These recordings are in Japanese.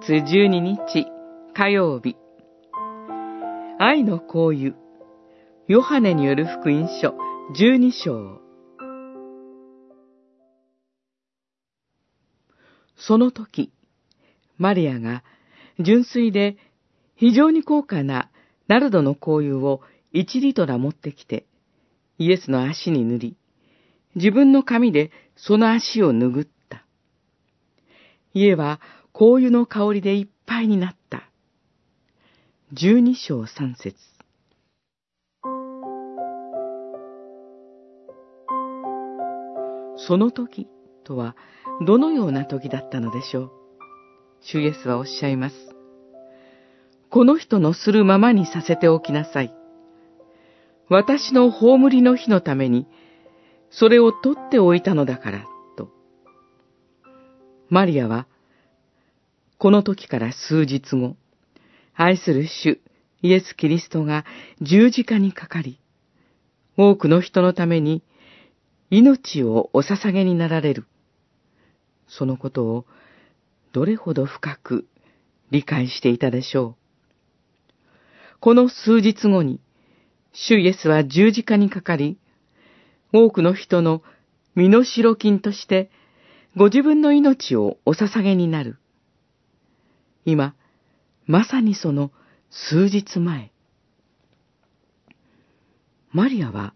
月12日火曜日、愛の交友、ヨハネによる福音書12章。その時、マリアが純粋で非常に高価なナルドの香油を1リトラ持ってきて、イエスの足に塗り、自分の髪でその足を拭った。家は香油の香りでいっぱいになった。12章3節。その時とはどのような時だったのでしょう。主イエスはおっしゃいます。この人のするままにさせておきなさい。私の葬りの日のために、それを取っておいたのだから、と。マリアは、この時から数日後、愛する主イエス・キリストが十字架にかかり、多くの人のために命をお捧げになられる。そのことをどれほど深く理解していたでしょう。この数日後に、主イエスは十字架にかかり、多くの人の身代金として、ご自分の命をお捧げになる。今、まさにその数日前。マリアは、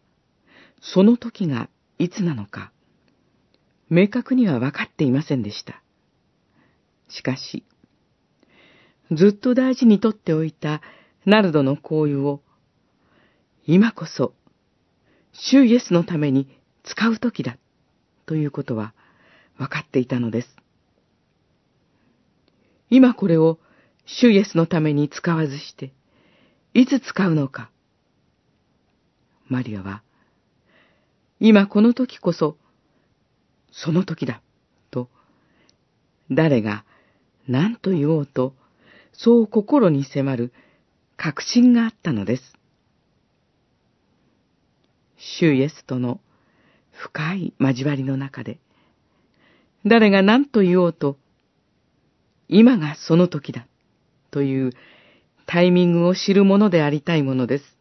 その時がいつなのか、明確には分かっていませんでした。しかし、ずっと大事に取っておいたナルドの香油を、今こそ、主イエスのために使う時だ、ということは分かっていたのです。今これを主イエスのために使わずして、いつ使うのか。マリアは、今この時こそ、その時だ、と、誰が何と言おうと、そう心に迫る確信があったのです。主イエスとの深い交わりの中で、誰が何と言おうと、今がその時だ、というタイミングを知るものでありたいものです。